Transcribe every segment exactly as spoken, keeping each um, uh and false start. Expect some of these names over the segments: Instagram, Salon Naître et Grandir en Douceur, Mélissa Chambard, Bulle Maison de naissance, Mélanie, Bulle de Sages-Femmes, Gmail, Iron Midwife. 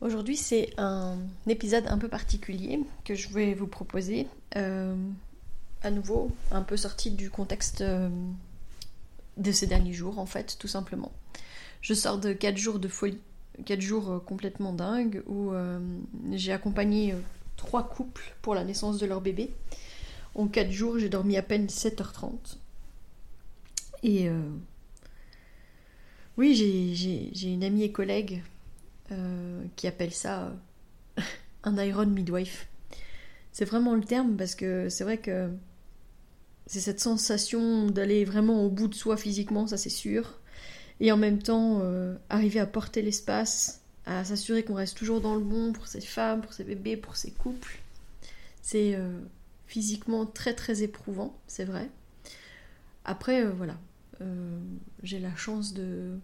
Aujourd'hui, c'est un épisode un peu particulier que je vais vous proposer. Euh, à nouveau, un peu sorti du contexte euh, de ces derniers jours, en fait, tout simplement. Je sors de quatre jours de folie, quatre jours euh, complètement dingues, où euh, j'ai accompagné trois couples pour la naissance de leur bébé. En quatre jours, j'ai dormi à peine sept heures trente. Et euh, oui, j'ai, j'ai, j'ai une amie et collègue euh, qui appelle ça euh, un Iron Midwife. C'est vraiment le terme parce que c'est vrai que c'est cette sensation d'aller vraiment au bout de soi physiquement, ça c'est sûr. Et en même temps, euh, arriver à porter l'espace, à s'assurer qu'on reste toujours dans le bon pour ces femmes, pour ces bébés, pour ces couples. C'est euh, physiquement très très éprouvant, c'est vrai. Après, euh, voilà, euh, j'ai la chance de,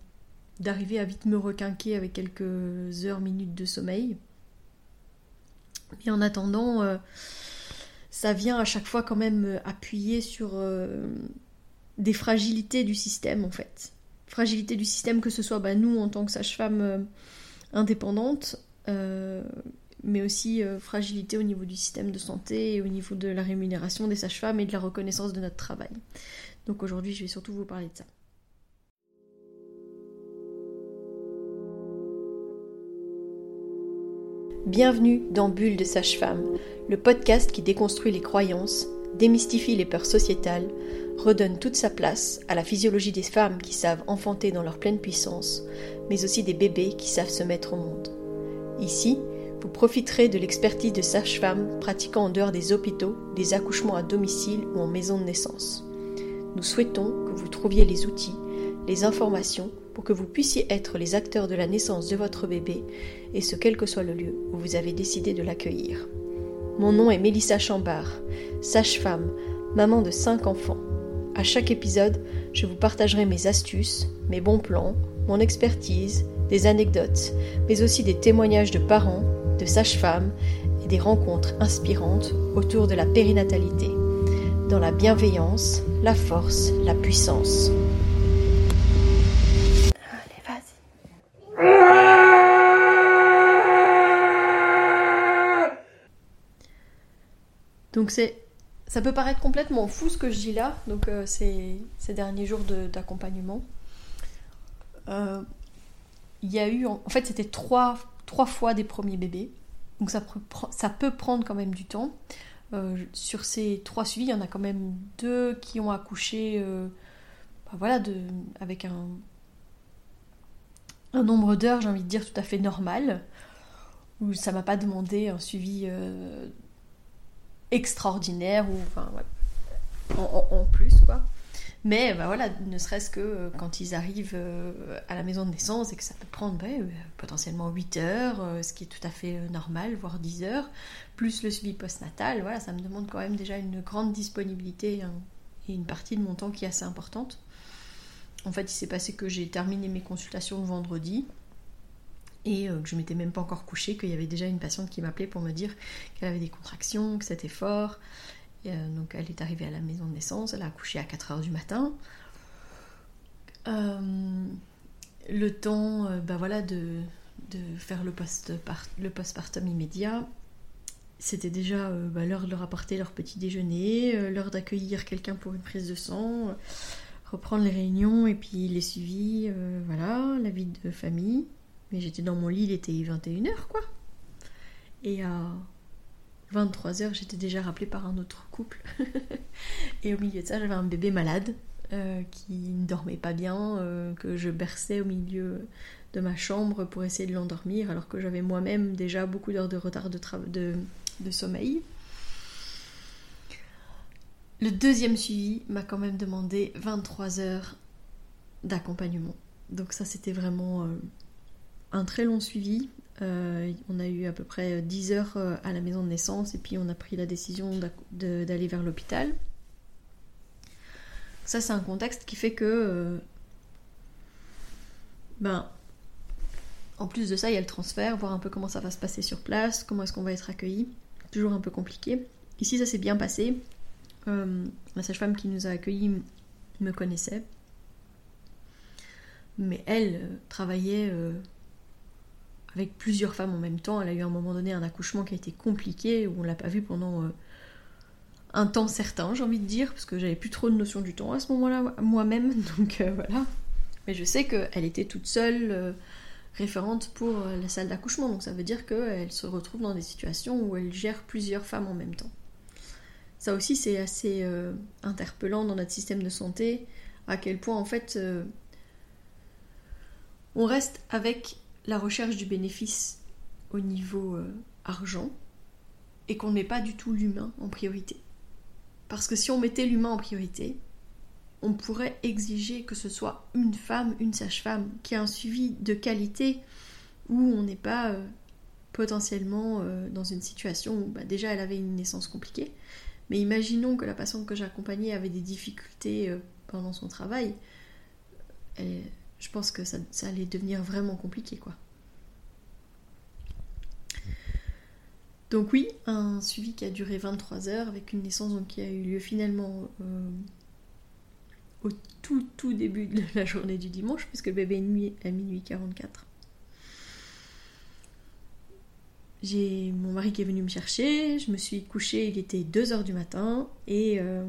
d'arriver à vite me requinquer avec quelques heures, minutes de sommeil. Mais en attendant, euh, ça vient à chaque fois quand même appuyer sur euh, des fragilités du système, en fait. Fragilité du système, que ce soit bah, nous en tant que sages-femmes euh, indépendantes, euh, mais aussi euh, fragilité au niveau du système de santé et au niveau de la rémunération des sages-femmes et de la reconnaissance de notre travail. Donc aujourd'hui, je vais surtout vous parler de ça. Bienvenue dans Bulle de Sages-Femmes, le podcast qui déconstruit les croyances, démystifie les peurs sociétales, redonne toute sa place à la physiologie des femmes qui savent enfanter dans leur pleine puissance, mais aussi des bébés qui savent se mettre au monde. Ici, vous profiterez de l'expertise de sages-femmes pratiquant en dehors des hôpitaux, des accouchements à domicile ou en maison de naissance. Nous souhaitons que vous trouviez les outils, les informations pour que vous puissiez être les acteurs de la naissance de votre bébé, et ce quel que soit le lieu où vous avez décidé de l'accueillir. Mon nom est Mélissa Chambard, sage-femme, maman de cinq enfants. À chaque épisode, je vous partagerai mes astuces, mes bons plans, mon expertise, des anecdotes, mais aussi des témoignages de parents, de sages-femmes et des rencontres inspirantes autour de la périnatalité, dans la bienveillance, la force, la puissance. Donc c'est, ça peut paraître complètement fou ce que je dis là, donc euh, ces, ces derniers jours de, d'accompagnement. Euh, il y a eu, en, en fait c'était trois, trois fois des premiers bébés, donc ça, ça peut prendre quand même du temps. Euh, sur ces trois suivis, il y en a quand même deux qui ont accouché euh, ben voilà, de, avec un, un nombre d'heures, j'ai envie de dire, tout à fait normal, où ça m'a pas demandé un suivi... Euh, extraordinaire ou enfin ouais, en, en, en plus quoi, mais bah voilà, ne serait-ce que euh, quand ils arrivent euh, à la maison de naissance et que ça peut prendre bah, euh, potentiellement huit heures, euh, ce qui est tout à fait euh, normal, voire dix heures, plus le suivi postnatal, voilà, ça me demande quand même déjà une grande disponibilité hein, et une partie de mon temps qui est assez importante. En fait, il s'est passé que j'ai terminé mes consultations le vendredi et que je m'étais même pas encore couchée, qu'il y avait déjà une patiente qui m'appelait pour me dire qu'elle avait des contractions, que c'était fort. Et euh, donc elle est arrivée à la maison de naissance, elle a accouché à quatre heures du matin. Euh, le temps euh, bah voilà, de, de faire le, post-part, le postpartum immédiat, c'était déjà euh, bah, l'heure de leur apporter leur petit déjeuner, euh, l'heure d'accueillir quelqu'un pour une prise de sang, euh, reprendre les réunions et puis les suivis, euh, voilà, la vie de famille. Mais j'étais dans mon lit, il était vingt et une heures quoi. Et à vingt-trois heures, j'étais déjà rappelée par un autre couple. Et au milieu de ça, j'avais un bébé malade euh, qui ne dormait pas bien, euh, que je berçais au milieu de ma chambre pour essayer de l'endormir, alors que j'avais moi-même déjà beaucoup d'heures de retard de, tra- de, de sommeil. Le deuxième suivi m'a quand même demandé vingt-trois heures d'accompagnement. Donc ça, c'était vraiment... Euh, un très long suivi, euh, on a eu à peu près dix heures à la maison de naissance et puis on a pris la décision de, d'aller vers l'hôpital. Ça c'est un contexte qui fait que euh, ben, en plus de ça il y a le transfert, voir un peu comment ça va se passer sur place, comment est-ce qu'on va être accueilli, toujours un peu compliqué. Ici ça s'est bien passé, euh, la sage-femme qui nous a accueillis me connaissait, mais elle euh, travaillait euh, avec plusieurs femmes en même temps. Elle a eu à un moment donné un accouchement qui a été compliqué, où on ne l'a pas vue pendant euh, un temps certain, j'ai envie de dire, parce que j'avais plus trop de notion du temps à ce moment-là, moi-même, donc euh, voilà. Mais je sais qu'elle était toute seule euh, référente pour la salle d'accouchement, donc ça veut dire qu'elle se retrouve dans des situations où elle gère plusieurs femmes en même temps. Ça aussi, c'est assez euh, interpellant dans notre système de santé, à quel point, en fait, euh, on reste avec la recherche du bénéfice au niveau euh, argent, et qu'on ne met pas du tout l'humain en priorité. Parce que si on mettait l'humain en priorité, on pourrait exiger que ce soit une femme, une sage-femme, qui a un suivi de qualité où on n'est pas euh, potentiellement euh, dans une situation où bah, déjà elle avait une naissance compliquée, mais imaginons que la patiente que j'accompagnais avait des difficultés euh, pendant son travail, elle, je pense que ça, ça allait devenir vraiment compliqué, quoi. Donc oui, un suivi qui a duré vingt-trois heures avec une naissance donc, qui a eu lieu finalement... Euh, au tout tout début de la journée du dimanche, puisque le bébé est né à minuit quarante-quatre. J'ai mon mari qui est venu me chercher, je me suis couchée, il était deux heures du matin, et euh,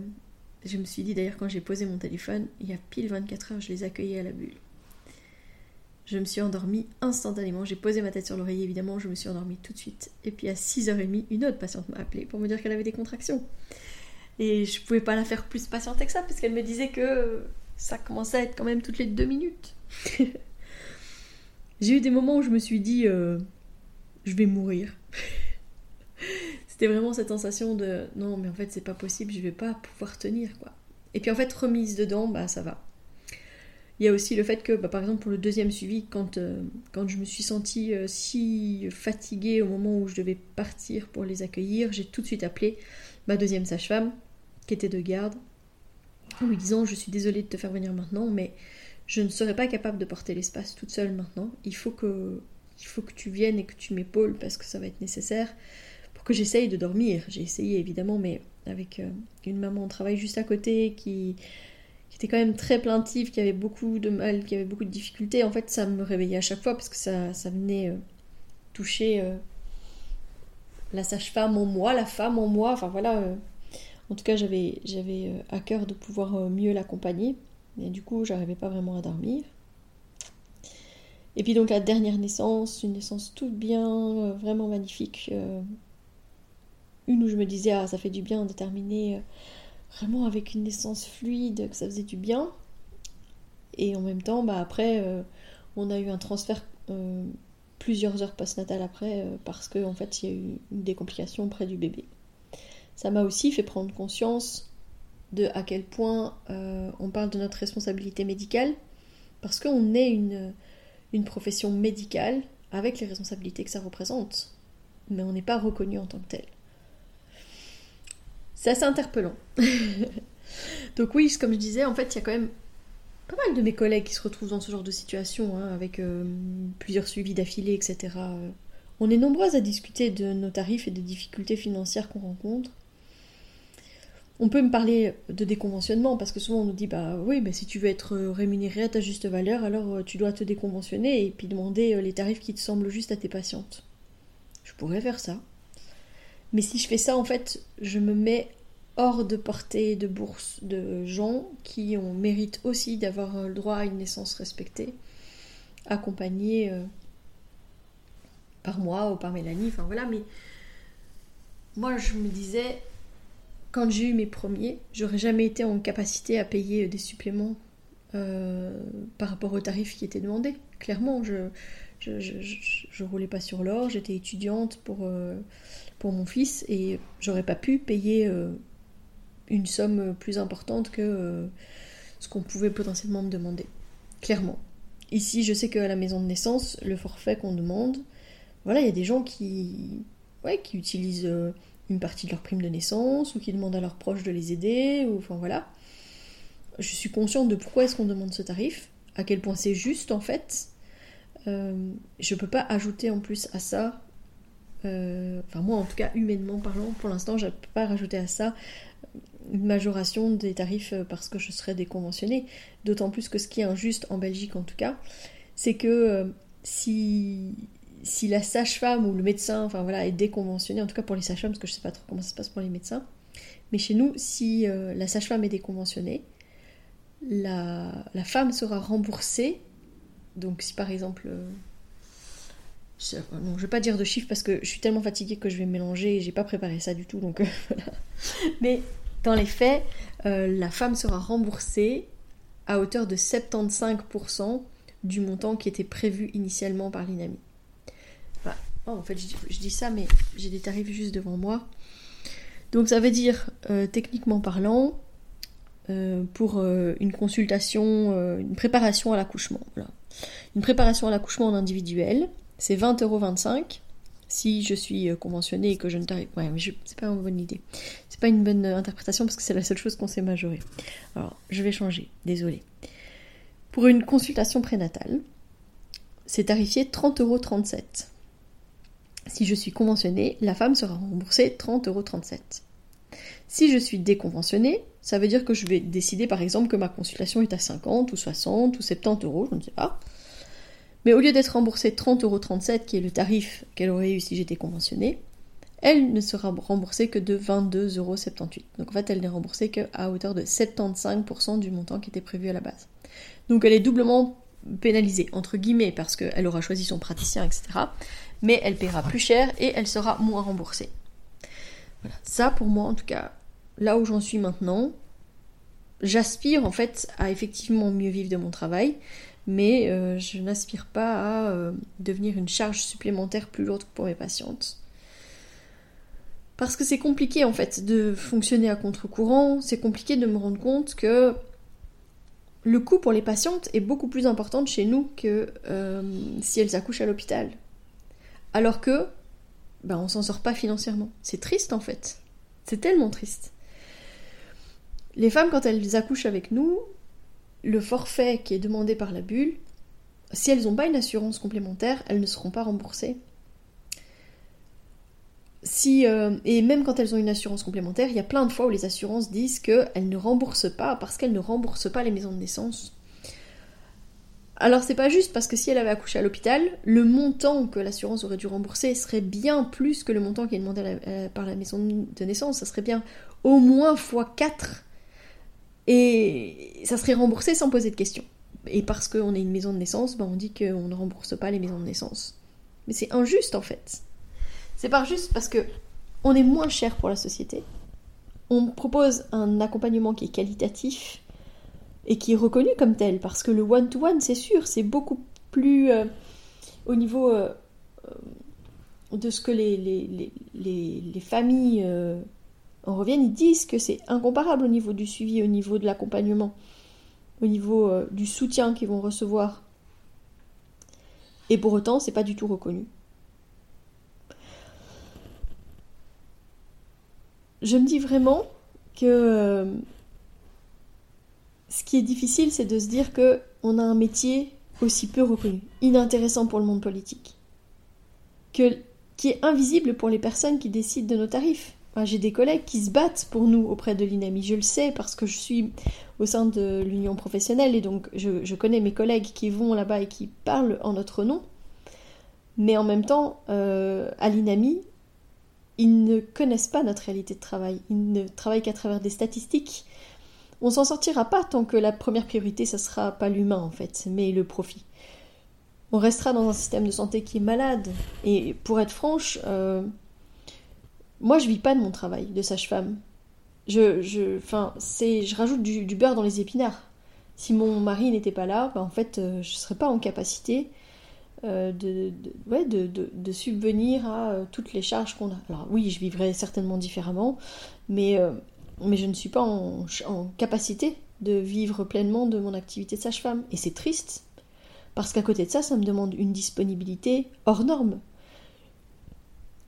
je me suis dit d'ailleurs quand j'ai posé mon téléphone, il y a pile vingt-quatre heures, je les accueillais à la bulle. Je me suis endormie instantanément, j'ai posé ma tête sur l'oreiller évidemment, je me suis endormie tout de suite, et puis à six heures trente, une autre patiente m'a appelée pour me dire qu'elle avait des contractions. Et je pouvais pas la faire plus patienter que ça, parce qu'elle me disait que ça commençait à être quand même toutes les deux minutes. J'ai eu des moments où je me suis dit, euh, je vais mourir. C'était vraiment cette sensation de, non mais en fait c'est pas possible, je vais pas pouvoir tenir, quoi. Et puis en fait, remise dedans, bah ça va. Il y a aussi le fait que, bah, par exemple pour le deuxième suivi, quand, euh, quand je me suis sentie euh, si fatiguée au moment où je devais partir pour les accueillir, j'ai tout de suite appelé ma deuxième sage-femme, qui était de garde, en lui disant « Je suis désolée de te faire venir maintenant, mais je ne serai pas capable de porter l'espace toute seule maintenant. Il faut que, il faut que tu viennes et que tu m'épaules, parce que ça va être nécessaire, pour que j'essaye de dormir. » J'ai essayé évidemment, mais avec une maman au travail juste à côté, qui, qui était quand même très plaintive, qui avait beaucoup de mal, qui avait beaucoup de difficultés. En fait, ça me réveillait à chaque fois, parce que ça, ça venait euh, toucher... Euh, la sage-femme en moi, la femme en moi, enfin voilà. Euh, en tout cas, j'avais, j'avais à cœur de pouvoir mieux l'accompagner. Et du coup, j'arrivais pas vraiment à dormir. Et puis donc la dernière naissance, une naissance toute bien, euh, vraiment magnifique. Euh, une où je me disais, ah ça fait du bien de terminer euh, vraiment avec une naissance fluide, que ça faisait du bien. Et en même temps, bah après, euh, on a eu un transfert... Euh, plusieurs heures postnatales après euh, parce que en fait il y a eu des complications près du bébé. Ça m'a aussi fait prendre conscience de à quel point euh, on parle de notre responsabilité médicale, parce qu'on est une, une profession médicale avec les responsabilités que ça représente, mais on n'est pas reconnu en tant que tel. C'est assez interpellant. Donc oui, comme je disais, en fait il y a quand même pas mal de mes collègues qui se retrouvent dans ce genre de situation, hein, avec euh, plusieurs suivis d'affilée, et cetera. On est nombreuses à discuter de nos tarifs et des difficultés financières qu'on rencontre. On peut me parler de déconventionnement, parce que souvent on nous dit « bah oui, mais si tu veux être rémunérée à ta juste valeur, alors tu dois te déconventionner et puis demander les tarifs qui te semblent justes à tes patientes. » Je pourrais faire ça. Mais si je fais ça, en fait, je me mets... hors de portée de bourse de gens qui ont, méritent aussi d'avoir le droit à une naissance respectée, accompagnée euh, par moi ou par Mélanie, enfin voilà, mais moi je me disais, quand j'ai eu mes premiers, j'aurais jamais été en capacité à payer des suppléments euh, par rapport aux tarifs qui étaient demandés. Clairement, je, je, je, je, je roulais pas sur l'or, j'étais étudiante pour, euh, pour mon fils et j'aurais pas pu payer... Euh, une somme plus importante que euh, ce qu'on pouvait potentiellement me demander, clairement. Ici, je sais qu'à la maison de naissance, le forfait qu'on demande, voilà, il y a des gens qui, ouais, qui utilisent euh, une partie de leur prime de naissance ou qui demandent à leurs proches de les aider, ou enfin voilà. Je suis consciente de pourquoi est-ce qu'on demande ce tarif, à quel point c'est juste en fait. Euh, je peux pas ajouter en plus à ça, euh, enfin moi en tout cas humainement parlant, pour l'instant, je peux pas rajouter à ça une majoration des tarifs parce que je serais déconventionnée, d'autant plus que ce qui est injuste en Belgique en tout cas, c'est que euh, si, si la sage-femme ou le médecin, enfin voilà, est déconventionné, en tout cas pour les sages-femmes, parce que je ne sais pas trop comment ça se passe pour les médecins, mais chez nous, si euh, la sage-femme est déconventionnée, la, la femme sera remboursée. Donc si par exemple, euh, je ne vais pas dire de chiffres parce que je suis tellement fatiguée que je vais mélanger et je n'ai pas préparé ça du tout, donc euh, voilà. Mais dans les faits, euh, la femme sera remboursée à hauteur de soixante-quinze pour cent du montant qui était prévu initialement par l'INAMI. Enfin, oh, en fait, je, je dis ça, mais j'ai des tarifs juste devant moi. Donc ça veut dire, euh, techniquement parlant, euh, pour euh, une consultation, euh, une préparation à l'accouchement. Voilà. Une préparation à l'accouchement en individuel, c'est vingt euros vingt-cinq. Si je suis conventionnée et que je ne tarif... Ouais, mais je... c'est pas une bonne idée. C'est pas une bonne interprétation parce que c'est la seule chose qu'on sait majorer. Alors, je vais changer, désolée. Pour une consultation prénatale, c'est tarifié trente euros trente-sept. Si je suis conventionnée, la femme sera remboursée trente euros trente-sept. Si je suis déconventionnée, ça veut dire que je vais décider par exemple que ma consultation est à cinquante ou soixante ou soixante-dix euros, je ne sais pas. Mais au lieu d'être remboursée trente euros trente-sept, qui est le tarif qu'elle aurait eu si j'étais conventionnée, elle ne sera remboursée que de vingt-deux euros soixante-dix-huit. Donc en fait, elle n'est remboursée qu'à hauteur de soixante-quinze pour cent du montant qui était prévu à la base. Donc elle est doublement pénalisée, entre guillemets, parce qu'elle aura choisi son praticien, et cetera. Mais elle paiera plus cher et elle sera moins remboursée. Voilà. Ça, pour moi, en tout cas, là où j'en suis maintenant, j'aspire en fait à effectivement mieux vivre de mon travail, mais euh, je n'aspire pas à euh, devenir une charge supplémentaire plus lourde pour mes patientes. Parce que c'est compliqué en fait de fonctionner à contre-courant, c'est compliqué de me rendre compte que le coût pour les patientes est beaucoup plus important chez nous que euh, si elles accouchent à l'hôpital. Alors que, ben, on s'en sort pas financièrement. C'est triste en fait, c'est tellement triste. Les femmes, quand elles accouchent avec nous, le forfait qui est demandé par la bulle, si elles n'ont pas une assurance complémentaire, elles ne seront pas remboursées. Si, euh, et même quand elles ont une assurance complémentaire, il y a plein de fois où les assurances disent qu'elles ne remboursent pas parce qu'elles ne remboursent pas les maisons de naissance. Alors c'est pas juste, parce que si elle avait accouché à l'hôpital, le montant que l'assurance aurait dû rembourser serait bien plus que le montant qui est demandé à la, euh, par la maison de naissance. Ça serait bien au moins fois quatre. Et ça serait remboursé sans poser de questions. Et parce qu'on est une maison de naissance, ben on dit qu'on ne rembourse pas les maisons de naissance. Mais c'est injuste en fait. C'est pas juste parce que on est moins cher pour la société. On propose un accompagnement qui est qualitatif et qui est reconnu comme tel. Parce que le one-to-one, c'est sûr, c'est beaucoup plus euh, au niveau euh, de ce que les, les, les, les, les familles... Euh, en reviennent, ils disent que c'est incomparable au niveau du suivi, au niveau de l'accompagnement, au niveau euh, du soutien qu'ils vont recevoir. Et pour autant, c'est pas du tout reconnu. Je me dis vraiment que euh, ce qui est difficile, c'est de se dire qu'on a un métier aussi peu reconnu, inintéressant pour le monde politique, que, qui est invisible pour les personnes qui décident de nos tarifs. J'ai des collègues qui se battent pour nous auprès de l'INAMI, je le sais parce que je suis au sein de l'union professionnelle et donc je, je connais mes collègues qui vont là-bas et qui parlent en notre nom. Mais en même temps, euh, à l'INAMI, ils ne connaissent pas notre réalité de travail, ils ne travaillent qu'à travers des statistiques. On s'en sortira pas tant que la première priorité, ça sera pas l'humain en fait, mais le profit. On restera dans un système de santé qui est malade et pour être franche... Euh, Moi, je vis pas de mon travail de sage-femme. Je, je, enfin, c'est, je rajoute du, du beurre dans les épinards. Si mon mari n'était pas là, ben en fait, euh, je serais pas en capacité euh, de, de, ouais, de, de, de subvenir à euh, toutes les charges qu'on a. Alors oui, je vivrais certainement différemment, mais, euh, mais je ne suis pas en, en capacité de vivre pleinement de mon activité de sage-femme. Et c'est triste, parce qu'à côté de ça, ça me demande une disponibilité hors norme.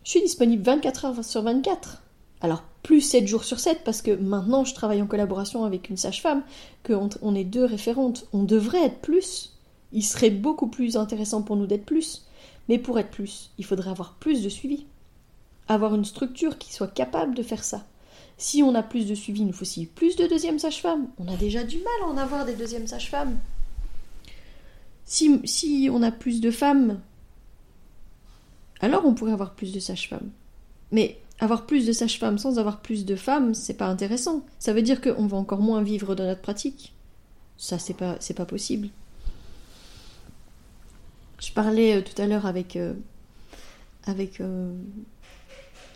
Je suis disponible vingt-quatre heures sur vingt-quatre, alors plus sept jours sur sept, parce que maintenant je travaille en collaboration avec une sage-femme, qu'on on est deux référentes, on devrait être plus, il serait beaucoup plus intéressant pour nous d'être plus, mais pour être plus, il faudrait avoir plus de suivi, avoir une structure qui soit capable de faire ça. Si on a plus de suivi, il nous faut aussi plus de deuxième sage-femme, on a déjà du mal à en avoir des deuxièmes sages-femmes. Si, si on a plus de femmes... alors on pourrait avoir plus de sages-femmes. Mais avoir plus de sages-femmes sans avoir plus de femmes, c'est pas intéressant. Ça veut dire qu'on va encore moins vivre dans notre pratique. Ça, c'est pas, c'est pas possible. Je parlais tout à l'heure avec, euh, avec, euh,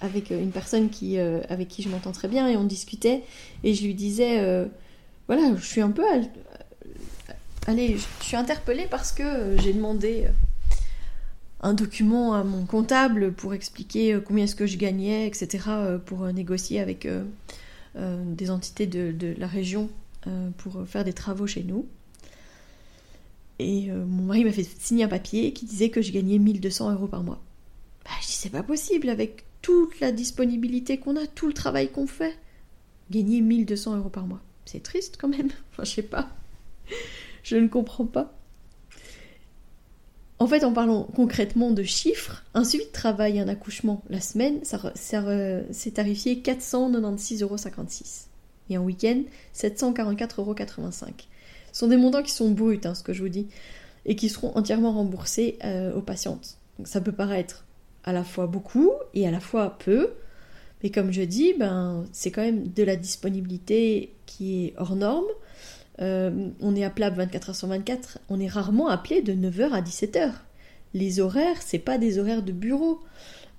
avec une personne qui, euh, avec qui je m'entends très bien, et on discutait, et je lui disais, euh, voilà, je suis un peu... Al- allez, je suis interpellée parce que j'ai demandé un document à mon comptable pour expliquer combien est-ce que je gagnais, et cetera, pour négocier avec euh, euh, des entités de, de la région euh, pour faire des travaux chez nous. Et euh, mon mari m'a fait signer un papier qui disait que je gagnais mille deux cents euros par mois. Bah, je dis, c'est pas possible, avec toute la disponibilité qu'on a, tout le travail qu'on fait, gagner mille deux cents euros par mois. C'est triste quand même, enfin je sais pas, je ne comprends pas. En fait, en parlant concrètement de chiffres, un suivi de travail et un accouchement la semaine, ça, ça, c'est tarifié quatre cent quatre-vingt-seize euros cinquante-six. Et un week-end, sept cent quarante-quatre euros quatre-vingt-cinq. Ce sont des montants qui sont bruts, hein, ce que je vous dis, et qui seront entièrement remboursés euh, aux patientes. Donc ça peut paraître à la fois beaucoup et à la fois peu, mais comme je dis, ben, c'est quand même de la disponibilité qui est hors norme. Euh, on est appelable vingt-quatre heures sur vingt-quatre, on est rarement appelé de neuf heures à dix-sept heures. Les horaires, c'est pas des horaires de bureau,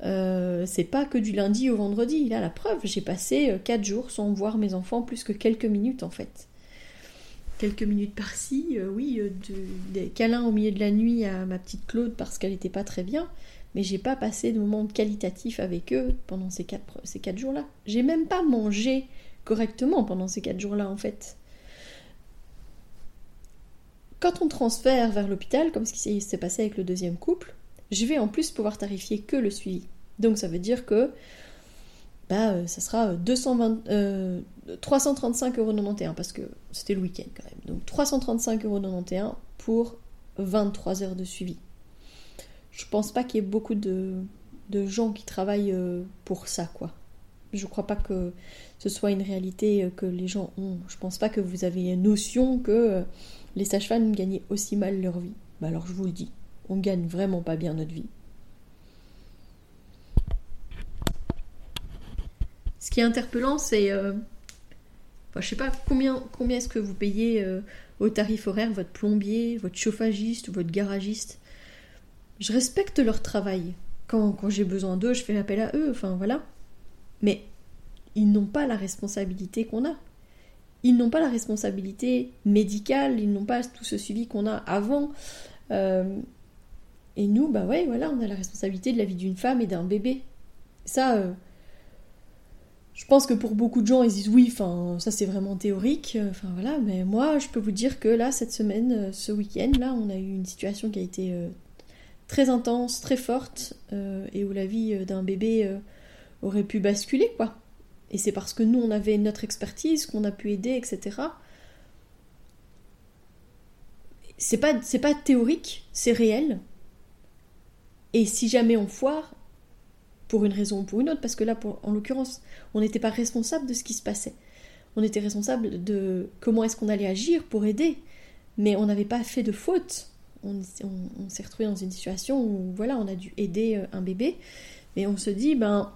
euh, c'est pas que du lundi au vendredi. Là, la preuve, j'ai passé quatre jours sans voir mes enfants plus que quelques minutes en fait. Quelques minutes par-ci, euh, oui, euh, de, des câlins au milieu de la nuit à ma petite Claude parce qu'elle n'était pas très bien, mais j'ai pas passé de moment qualitatif avec eux pendant ces quatre, ces quatre jours-là. J'ai même pas mangé correctement pendant ces quatre jours-là en fait. Quand on transfère vers l'hôpital, comme ce qui s'est passé avec le deuxième couple, je vais en plus pouvoir tarifier que le suivi. Donc ça veut dire que bah, ça sera deux cent vingt, euh, trois cent trente-cinq euros quatre-vingt-onze parce que c'était le week-end quand même. Donc trois cent trente-cinq euros quatre-vingt-onze pour vingt-trois heures de suivi. Je pense pas qu'il y ait beaucoup de, de gens qui travaillent pour ça, quoi. Je crois pas que ce soit une réalité que les gens ont. Je pense pas que vous avez notion que les sages-femmes gagnaient aussi mal leur vie. Bah alors je vous le dis, on gagne vraiment pas bien notre vie. Ce qui est interpellant, c'est... Euh, enfin, je sais pas, combien, combien est-ce que vous payez euh, au tarif horaire votre plombier, votre chauffagiste ou votre garagiste? Je respecte leur travail. Quand, quand j'ai besoin d'eux, je fais appel à eux, enfin voilà. Mais ils n'ont pas la responsabilité qu'on a. Ils n'ont pas la responsabilité médicale, ils n'ont pas tout ce suivi qu'on a avant. Euh, et nous, bah ouais, voilà, on a la responsabilité de la vie d'une femme et d'un bébé. Ça... Euh, Je pense que pour beaucoup de gens, ils disent oui, enfin, ça c'est vraiment théorique, enfin voilà, mais moi je peux vous dire que là, cette semaine, ce week-end, là, on a eu une situation qui a été euh, très intense, très forte, euh, et où la vie d'un bébé euh, aurait pu basculer, quoi. Et c'est parce que nous, on avait notre expertise, qu'on a pu aider, et cetera. C'est pas, c'est pas théorique, c'est réel. Et si jamais on foire, pour une raison ou pour une autre, parce que là, pour, en l'occurrence, on n'était pas responsable de ce qui se passait. On était responsable de comment est-ce qu'on allait agir pour aider, mais on n'avait pas fait de faute. On, on, on s'est retrouvé dans une situation où, voilà, on a dû aider un bébé, mais on se dit, ben...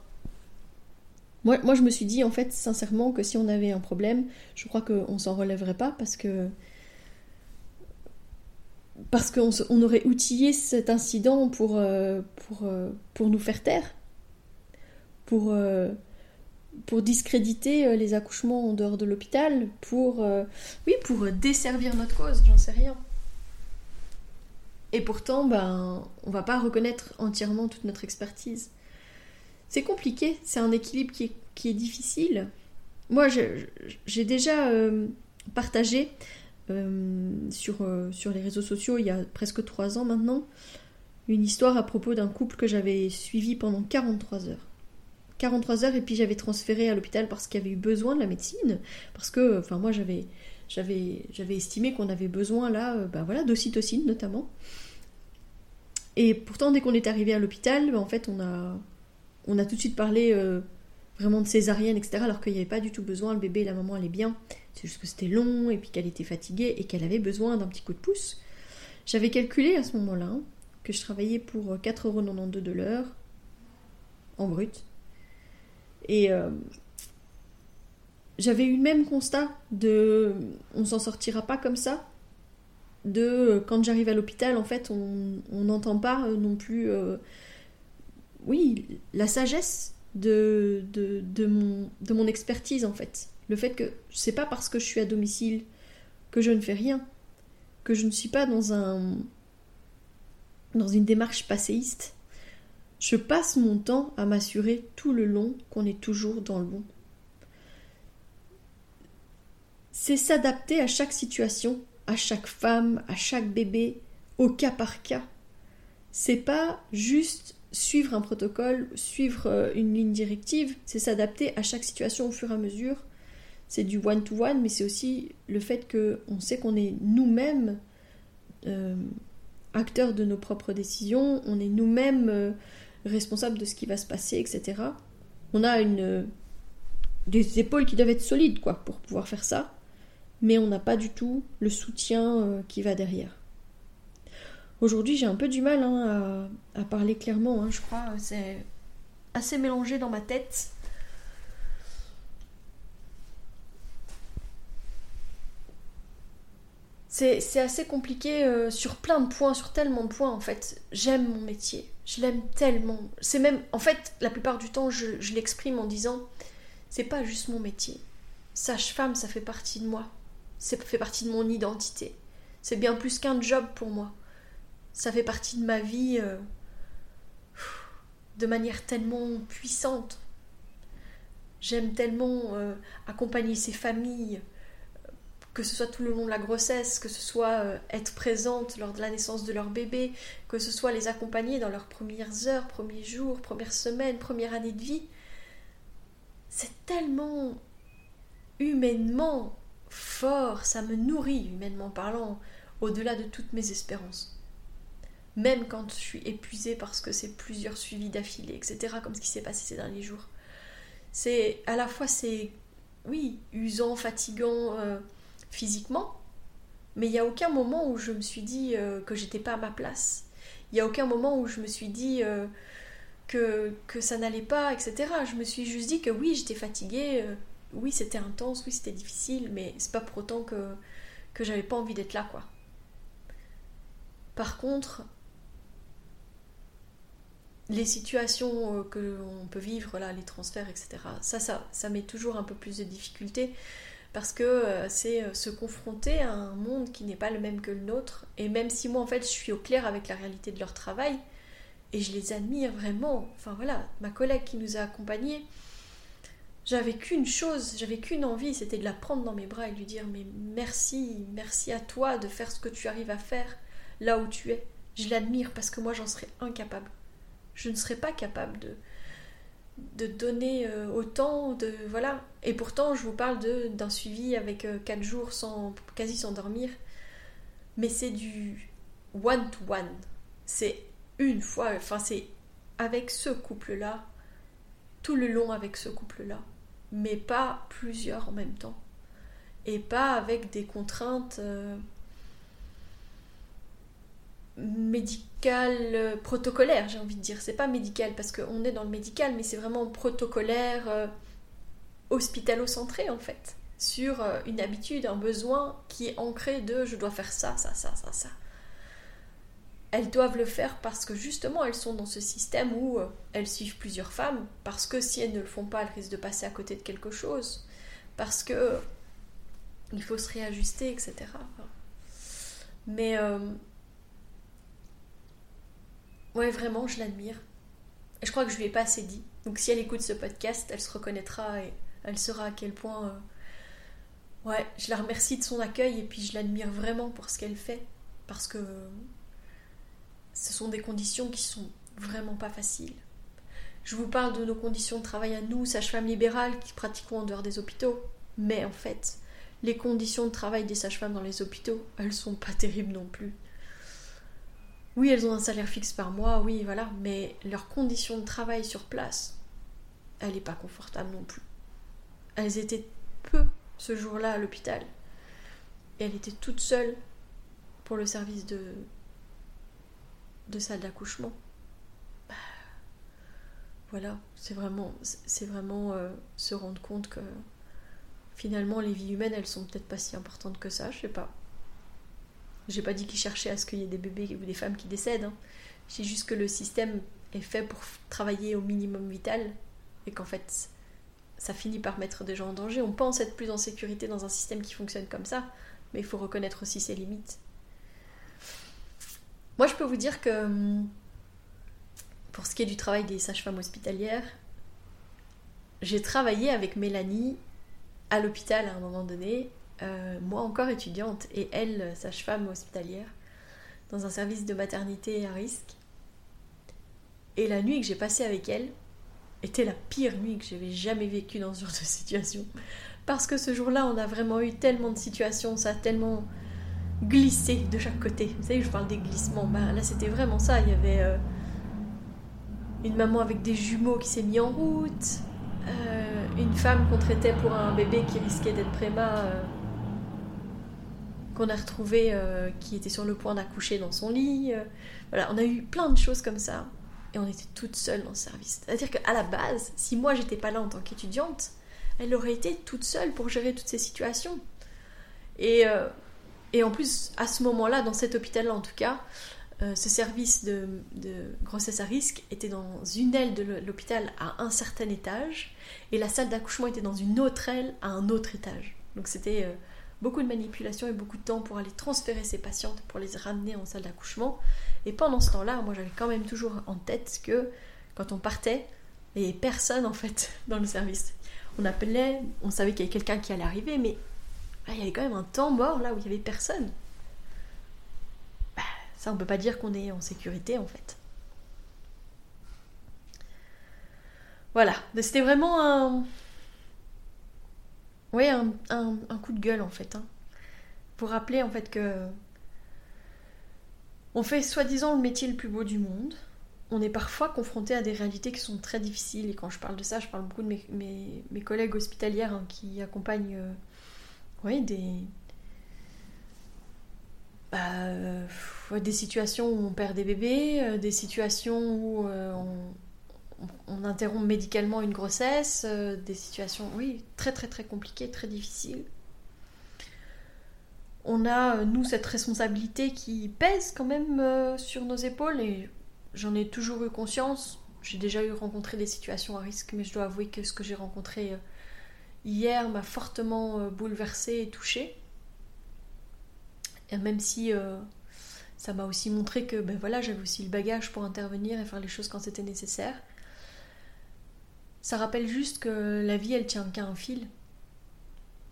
Moi, moi je me suis dit, en fait, sincèrement, que si on avait un problème, je crois qu'on s'en relèverait pas, parce que... parce qu'on se, on aurait outillé cet incident pour, euh, pour, euh, pour nous faire taire. Pour, euh, pour discréditer les accouchements en dehors de l'hôpital, pour, euh, oui, pour desservir notre cause, j'en sais rien. Et pourtant, ben, on va pas reconnaître entièrement toute notre expertise. C'est compliqué, c'est un équilibre qui est, qui est difficile. Moi, je, je, j'ai déjà euh, partagé euh, sur, euh, sur les réseaux sociaux il y a presque trois ans maintenant, une histoire à propos d'un couple que j'avais suivi pendant quarante-trois heures. quarante-trois heures et puis j'avais transféré à l'hôpital parce qu'il y avait eu besoin de la médecine, parce que, enfin moi j'avais, j'avais, j'avais estimé qu'on avait besoin là, ben voilà, d'ocytocine notamment. Et pourtant dès qu'on est arrivé à l'hôpital, ben en fait on a, on a tout de suite parlé euh, vraiment de césarienne, et cetera, alors qu'il n'y avait pas du tout besoin, le bébé et la maman allaient bien, c'est juste que c'était long et puis qu'elle était fatiguée et qu'elle avait besoin d'un petit coup de pouce. J'avais calculé à ce moment-là hein, que je travaillais pour quatre euros quatre-vingt-douze de l'heure, en brut. Et euh, j'avais eu le même constat de « on s'en sortira pas comme ça », de quand j'arrive à l'hôpital, en fait, on n'entend pas non plus, euh, oui, la sagesse de, de, de, mon, de mon expertise, en fait. Le fait que c'est pas parce que je suis à domicile que je ne fais rien, que je ne suis pas dans un dans une démarche passéiste. Je passe mon temps à m'assurer tout le long qu'on est toujours dans le bon. C'est s'adapter à chaque situation, à chaque femme, à chaque bébé, au cas par cas. C'est pas juste suivre un protocole, suivre une ligne directive, c'est s'adapter à chaque situation au fur et à mesure. C'est du one-to-one, mais c'est aussi le fait qu'on sait qu'on est nous-mêmes euh, acteurs de nos propres décisions, on est nous-mêmes euh, responsables de ce qui va se passer, et cetera. On a une, euh, des épaules qui doivent être solides, quoi, pour pouvoir faire ça, mais on n'a pas du tout le soutien euh, qui va derrière. Aujourd'hui, j'ai un peu du mal hein, à, à parler clairement, hein, je crois. C'est assez mélangé dans ma tête. C'est, c'est assez compliqué euh, sur plein de points, sur tellement de points en fait. J'aime mon métier, je l'aime tellement. C'est même, en fait, la plupart du temps, je, je l'exprime en disant, c'est pas juste mon métier. Sage-femme, ça fait partie de moi. Ça fait partie de mon identité. C'est bien plus qu'un job pour moi. Ça fait partie de ma vie euh, de manière tellement puissante. J'aime tellement euh, accompagner ces familles. Que ce soit tout le long de la grossesse, que ce soit être présente lors de la naissance de leur bébé, que ce soit les accompagner dans leurs premières heures, premiers jours, premières semaines, première année de vie. C'est tellement humainement fort, ça me nourrit humainement parlant, au-delà de toutes mes espérances. Même quand je suis épuisée parce que c'est plusieurs suivis d'affilée, et cetera, comme ce qui s'est passé ces derniers jours. C'est à la fois, c'est, oui, usant, fatigant... Euh, physiquement, mais il n'y a aucun moment où je me suis dit euh, que j'étais pas à ma place. Il n'y a aucun moment où je me suis dit euh, que, que ça n'allait pas, et cetera. Je me suis juste dit que oui, j'étais fatiguée, euh, oui, c'était intense, oui, c'était difficile, mais c'est pas pour autant que, que j'avais pas envie d'être là, quoi. Par contre, les situations euh, que on peut vivre, là, les transferts, et cetera, ça, ça, ça met toujours un peu plus de difficultés. Parce que c'est se confronter à un monde qui n'est pas le même que le nôtre. Et même si moi, en fait, je suis au clair avec la réalité de leur travail, et je les admire vraiment. Enfin voilà, ma collègue qui nous a accompagnés, j'avais qu'une chose, j'avais qu'une envie, c'était de la prendre dans mes bras et de lui dire « Mais merci, merci à toi de faire ce que tu arrives à faire là où tu es. Je l'admire parce que moi, j'en serais incapable. Je ne serais pas capable de... » de donner autant de voilà, et pourtant je vous parle de, d'un suivi avec quatre jours sans, quasi sans dormir, mais c'est du one to one, c'est une fois, enfin c'est avec ce couple là tout le long, avec ce couple là mais pas plusieurs en même temps et pas avec des contraintes euh, médical, protocolaire, j'ai envie de dire. C'est pas médical parce qu'on est dans le médical, mais c'est vraiment protocolaire, euh, hospitalo-centré en fait, sur euh, une habitude, un besoin qui est ancré de je dois faire ça, ça, ça, ça, ça. Elles doivent le faire parce que justement elles sont dans ce système où euh, elles suivent plusieurs femmes, parce que si elles ne le font pas, elles risquent de passer à côté de quelque chose, parce que euh, il faut se réajuster, et cetera. Mais euh, ouais, vraiment, je l'admire. Et je crois que je lui ai pas assez dit. Donc si elle écoute ce podcast, elle se reconnaîtra et elle saura à quel point... Euh... Ouais, je la remercie de son accueil et puis je l'admire vraiment pour ce qu'elle fait. Parce que ce sont des conditions qui sont vraiment pas faciles. Je vous parle de nos conditions de travail à nous, sages-femmes libérales, qui pratiquons en dehors des hôpitaux. Mais en fait, les conditions de travail des sages-femmes dans les hôpitaux, elles sont pas terribles non plus. Oui, elles ont un salaire fixe par mois, oui, voilà, mais leur condition de travail sur place, elle n'est pas confortable non plus. Elles étaient peu ce jour-là à l'hôpital. Et elles étaient toutes seules pour le service de, de salle d'accouchement. Bah, voilà, c'est vraiment, c'est vraiment euh, se rendre compte que finalement les vies humaines, elles sont peut-être pas si importantes que ça, je sais pas. J'ai pas dit qu'ils cherchaient à ce qu'il y ait des bébés ou des femmes qui décèdent, hein. J'ai juste que le système est fait pour travailler au minimum vital et qu'en fait ça finit par mettre des gens en danger. On pense être plus en sécurité dans un système qui fonctionne comme ça, mais il faut reconnaître aussi ses limites. Moi, je peux vous dire que pour ce qui est du travail des sages-femmes hospitalières, j'ai travaillé avec Mélanie à l'hôpital à un moment donné, euh, moi encore étudiante et elle, sage-femme hospitalière, dans un service de maternité à risque. Et la nuit que j'ai passée avec elle était la pire nuit que j'avais jamais vécue dans ce genre de situation. Parce que ce jour-là, on a vraiment eu tellement de situations, ça a tellement glissé de chaque côté. Vous savez, je parle des glissements. Ben, là, c'était vraiment ça. Il y avait euh, une maman avec des jumeaux qui s'est mise en route, euh, une femme qu'on traitait pour un bébé qui risquait d'être préma, euh, qu'on a retrouvé, euh, qui était sur le point d'accoucher dans son lit. Euh, voilà, on a eu plein de choses comme ça. Et on était toutes seules dans le service. C'est-à-dire qu'à la base, si moi j'étais pas là en tant qu'étudiante, elle aurait été toute seule pour gérer toutes ces situations. Et, euh, et en plus, à ce moment-là, dans cet hôpital-là en tout cas, euh, ce service de, de grossesse à risque était dans une aile de l'hôpital à un certain étage, et la salle d'accouchement était dans une autre aile à un autre étage. Donc c'était euh, beaucoup de manipulation et beaucoup de temps pour aller transférer ces patientes, pour les ramener en salle d'accouchement. Et pendant ce temps-là, moi j'avais quand même toujours en tête que quand on partait, il n'y avait personne en fait dans le service. On appelait, on savait qu'il y avait quelqu'un qui allait arriver, mais là, il y avait quand même un temps mort là où il n'y avait personne. Bah, ça, on ne peut pas dire qu'on est en sécurité en fait. Voilà, c'était vraiment un... Ouais, un, un, un coup de gueule en fait. Hein. Pour rappeler en fait que... On fait soi-disant le métier le plus beau du monde. On est parfois confronté à des réalités qui sont très difficiles. Et quand je parle de ça, je parle beaucoup de mes, mes, mes collègues hospitalières hein, qui accompagnent euh, ouais, des, bah, euh, des situations où on perd des bébés, euh, des situations où euh, on, on, on interrompt médicalement une grossesse, euh, des situations oui, très très très compliquées, très difficiles. On a, nous, cette responsabilité qui pèse quand même euh, sur nos épaules et... J'en ai toujours eu conscience. J'ai déjà eu rencontré des situations à risque, mais je dois avouer que ce que j'ai rencontré hier m'a fortement bouleversée et touchée. Et même si euh, ça m'a aussi montré que ben voilà, j'avais aussi le bagage pour intervenir et faire les choses quand c'était nécessaire. Ça rappelle juste que la vie, elle tient qu'à un fil.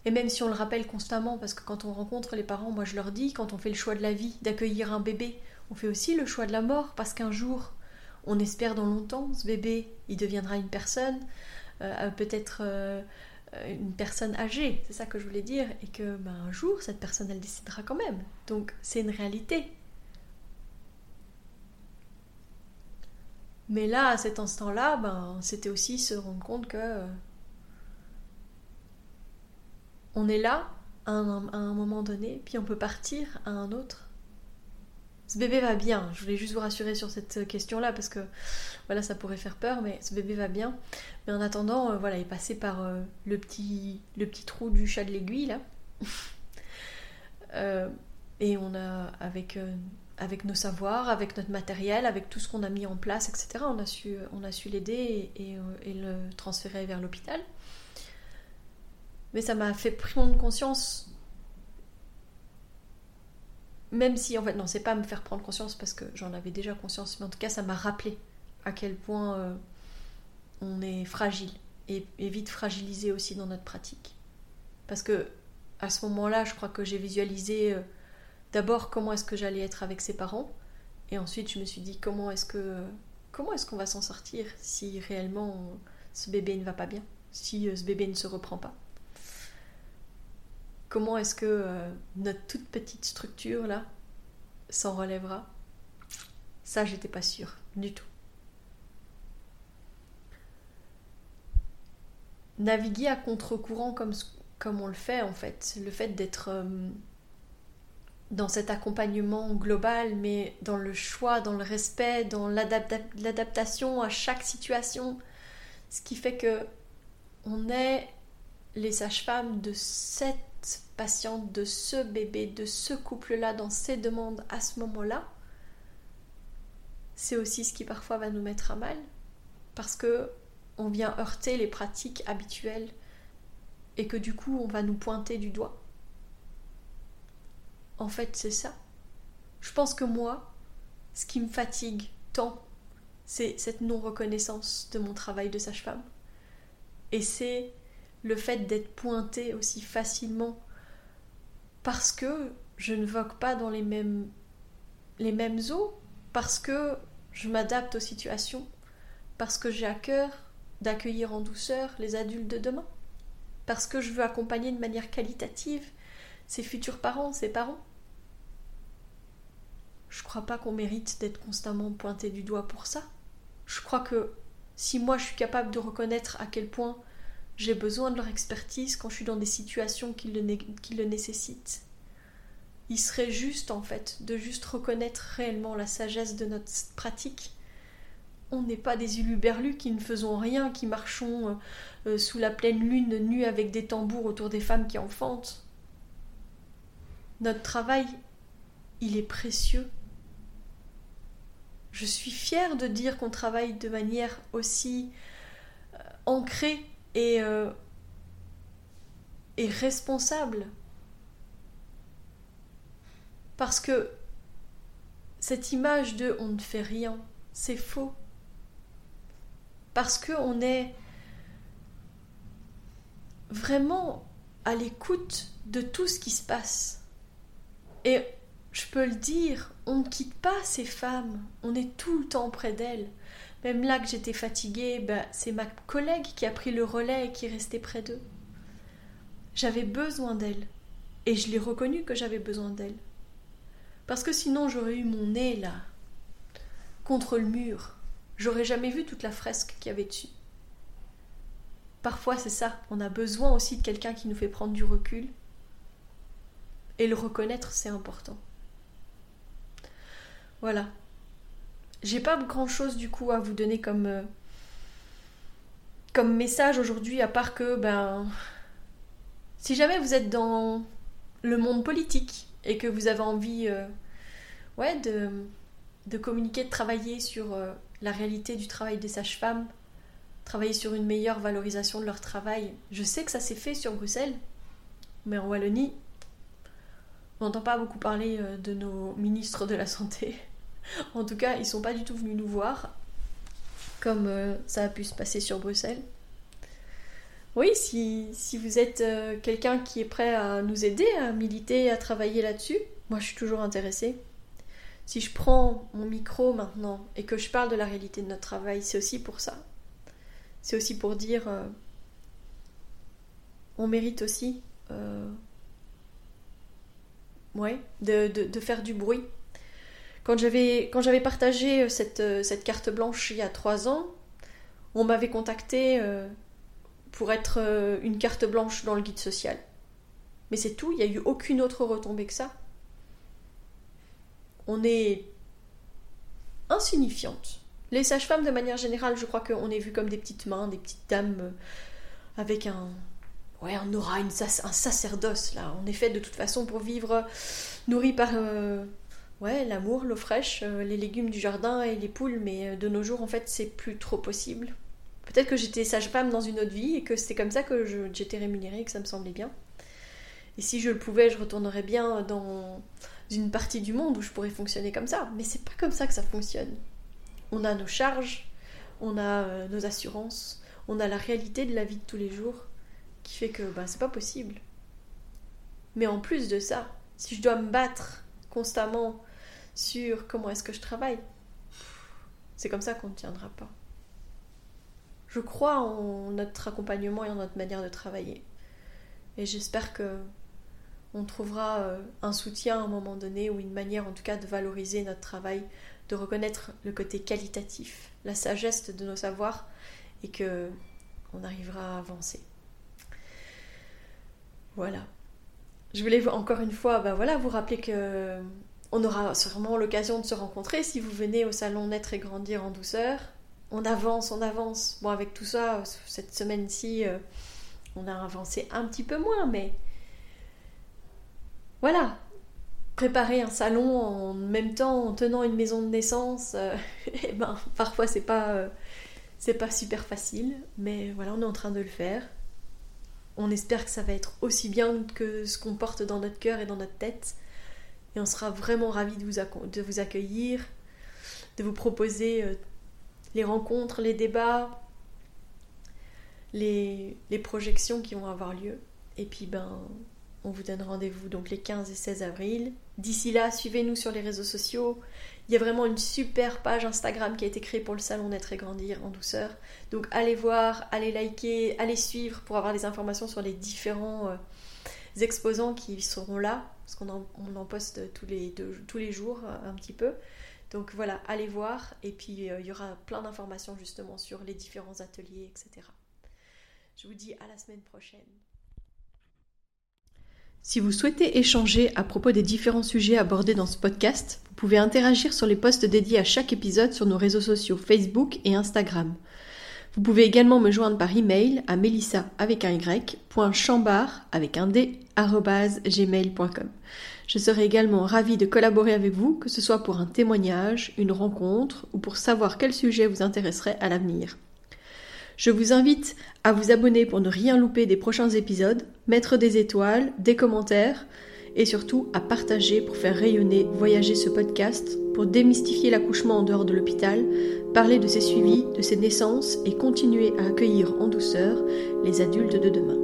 Et même si on le rappelle constamment, parce que quand on rencontre les parents, moi je leur dis, quand on fait le choix de la vie, d'accueillir un bébé, on fait aussi le choix de la mort, parce qu'un jour, on espère dans longtemps, ce bébé, il deviendra une personne, euh, peut-être euh, une personne âgée, c'est ça que je voulais dire, et que bah, un jour, cette personne, elle décédera quand même. Donc, c'est une réalité. Mais là, à cet instant-là, bah, c'était aussi se rendre compte que euh, on est là, à un, à un moment donné, puis on peut partir à un autre. Ce bébé va bien, je voulais juste vous rassurer sur cette question-là parce que voilà, ça pourrait faire peur, mais ce bébé va bien. Mais en attendant, euh, voilà, il est passé par euh, le, petit, le petit trou du chat de l'aiguille, là. euh, et on a, avec, euh, avec nos savoirs, avec notre matériel, avec tout ce qu'on a mis en place, et cetera, on a su, on a su l'aider et, et, et le transférer vers l'hôpital. Mais ça m'a fait prendre conscience... Même si, en fait, non, c'est pas me faire prendre conscience parce que j'en avais déjà conscience, mais en tout cas, ça m'a rappelé à quel point euh, on est fragile et, et vite fragilisé aussi dans notre pratique. Parce que, à ce moment-là, je crois que j'ai visualisé euh, d'abord comment est-ce que j'allais être avec ses parents, et ensuite, je me suis dit comment est-ce que, euh, comment est-ce qu'on va s'en sortir si réellement euh, ce bébé ne va pas bien, si euh, ce bébé ne se reprend pas. Comment est-ce que euh, notre toute petite structure là s'en relèvera? Ça, j'étais pas sûre du tout. Naviguer à contre-courant comme, comme on le fait en fait, le fait d'être euh, dans cet accompagnement global, mais dans le choix, dans le respect, dans l'adap- l'adaptation à chaque situation. Ce qui fait que on est les sages-femmes de cette patiente, de ce bébé, de ce couple-là, dans ces demandes à ce moment-là. C'est aussi ce qui parfois va nous mettre à mal, parce que on vient heurter les pratiques habituelles et que du coup on va nous pointer du doigt. En fait, c'est ça. Je pense que moi, ce qui me fatigue tant, c'est cette non-reconnaissance de mon travail de sage-femme. Et c'est le fait d'être pointée aussi facilement parce que je ne vogue pas dans les mêmes, les mêmes eaux, parce que je m'adapte aux situations, parce que j'ai à cœur d'accueillir en douceur les adultes de demain, parce que je veux accompagner de manière qualitative ses futurs parents, ses parents. Je crois pas qu'on mérite d'être constamment pointé du doigt pour ça. Je crois que si moi je suis capable de reconnaître à quel point j'ai besoin de leur expertise quand je suis dans des situations qui le, né- qui le nécessitent, il serait juste en fait de juste reconnaître réellement la sagesse de notre pratique. On n'est pas des huluberlus qui ne faisons rien, qui marchons euh, sous la pleine lune nus avec des tambours autour des femmes qui enfantent. Notre travail, il est précieux. Je suis fière de dire qu'on travaille de manière aussi euh, ancrée et, euh, et responsable. Parce que cette image de « on ne fait rien », c'est faux. Parce qu'on est vraiment à l'écoute de tout ce qui se passe. Et je peux le dire, on ne quitte pas ces femmes, on est tout le temps près d'elles. Même là que j'étais fatiguée, bah, c'est ma collègue qui a pris le relais et qui restait près d'eux. J'avais besoin d'elles, et je l'ai reconnu que j'avais besoin d'elles. Parce que sinon j'aurais eu mon nez là, contre le mur, j'aurais jamais vu toute la fresque qu'il y avait dessus. Parfois c'est ça, on a besoin aussi de quelqu'un qui nous fait prendre du recul. Et le reconnaître, c'est important. Voilà. J'ai pas grand chose du coup à vous donner comme, euh, comme message aujourd'hui, à part que ben, si jamais vous êtes dans le monde politique et que vous avez envie euh, ouais, de, de communiquer, de travailler sur euh, la réalité du travail des sages-femmes, travailler sur une meilleure valorisation de leur travail. Je sais que ça s'est fait sur Bruxelles, mais en Wallonie, on n'entend pas beaucoup parler de nos ministres de la Santé. En tout cas, ils ne sont pas du tout venus nous voir, comme ça a pu se passer sur Bruxelles. Oui, si, si vous êtes quelqu'un qui est prêt à nous aider, à militer, à travailler là-dessus, moi je suis toujours intéressée. Si je prends mon micro maintenant et que je parle de la réalité de notre travail, c'est aussi pour ça. C'est aussi pour dire, euh, on mérite aussi... Euh, Ouais, de, de, de faire du bruit. Quand j'avais, quand j'avais partagé cette, cette carte blanche il y a trois ans, on m'avait contactée pour être une carte blanche dans le guide social. Mais c'est tout, il n'y a eu aucune autre retombée que ça. On est insignifiantes. Les sages-femmes, de manière générale, je crois qu'on est vues comme des petites mains, des petites dames avec un... Ouais, on aura une sac- un sacerdoce, là. On est fait de toute façon pour vivre nourri par euh, ouais, l'amour, l'eau fraîche, euh, les légumes du jardin et les poules, mais de nos jours, en fait, c'est plus trop possible. Peut-être que j'étais sage-femme dans une autre vie et que c'était comme ça que je, j'étais rémunérée et que ça me semblait bien. Et si je le pouvais, je retournerais bien dans une partie du monde où je pourrais fonctionner comme ça. Mais c'est pas comme ça que ça fonctionne. On a nos charges, on a euh, nos assurances, on a la réalité de la vie de tous les jours, qui fait que ben, c'est pas possible. Mais en plus de ça, si je dois me battre constamment sur comment est-ce que je travaille, c'est comme ça qu'on ne tiendra pas. Je crois en notre accompagnement et en notre manière de travailler. Et j'espère que on trouvera un soutien à un moment donné, ou une manière en tout cas de valoriser notre travail, de reconnaître le côté qualitatif, la sagesse de nos savoirs, et que on arrivera à avancer. Voilà, Je voulais encore une fois bah voilà, vous rappeler que on aura sûrement l'occasion de se rencontrer si vous venez au Salon Naître et Grandir en Douceur. On avance, on avance. Bon, avec tout ça, cette semaine-ci, euh, on a avancé un petit peu moins, mais voilà. Préparer un salon en même temps, en tenant une maison de naissance, euh, et ben, parfois c'est pas, euh, c'est pas super facile, mais voilà, on est en train de le faire. On espère que ça va être aussi bien que ce qu'on porte dans notre cœur et dans notre tête, et on sera vraiment ravis de vous, accue- de vous accueillir, de vous proposer euh, les rencontres, les débats, les, les projections qui vont avoir lieu, et puis ben... on vous donne rendez-vous donc les quinze et seize avril. D'ici là, suivez-nous sur les réseaux sociaux. Il y a vraiment une super page Instagram qui a été créée pour le Salon Naître et Grandir en Douceur. Donc allez voir, allez liker, allez suivre pour avoir des informations sur les différents euh, exposants qui seront là. Parce qu'on en, on en poste tous les, deux, tous les jours un petit peu. Donc voilà, allez voir. Et puis euh, il y aura plein d'informations justement sur les différents ateliers, et cetera. Je vous dis à la semaine prochaine. Si vous souhaitez échanger à propos des différents sujets abordés dans ce podcast, vous pouvez interagir sur les posts dédiés à chaque épisode sur nos réseaux sociaux Facebook et Instagram. Vous pouvez également me joindre par email à Mélissa avec un Y, point Chambard avec un D, arrobase gmail point com. Je serai également ravie de collaborer avec vous, que ce soit pour un témoignage, une rencontre ou pour savoir quel sujet vous intéresserait à l'avenir. Je vous invite à vous abonner pour ne rien louper des prochains épisodes, mettre des étoiles, des commentaires et surtout à partager pour faire rayonner, voyager ce podcast, pour démystifier l'accouchement en dehors de l'hôpital, parler de ses suivis, de ses naissances et continuer à accueillir en douceur les adultes de demain.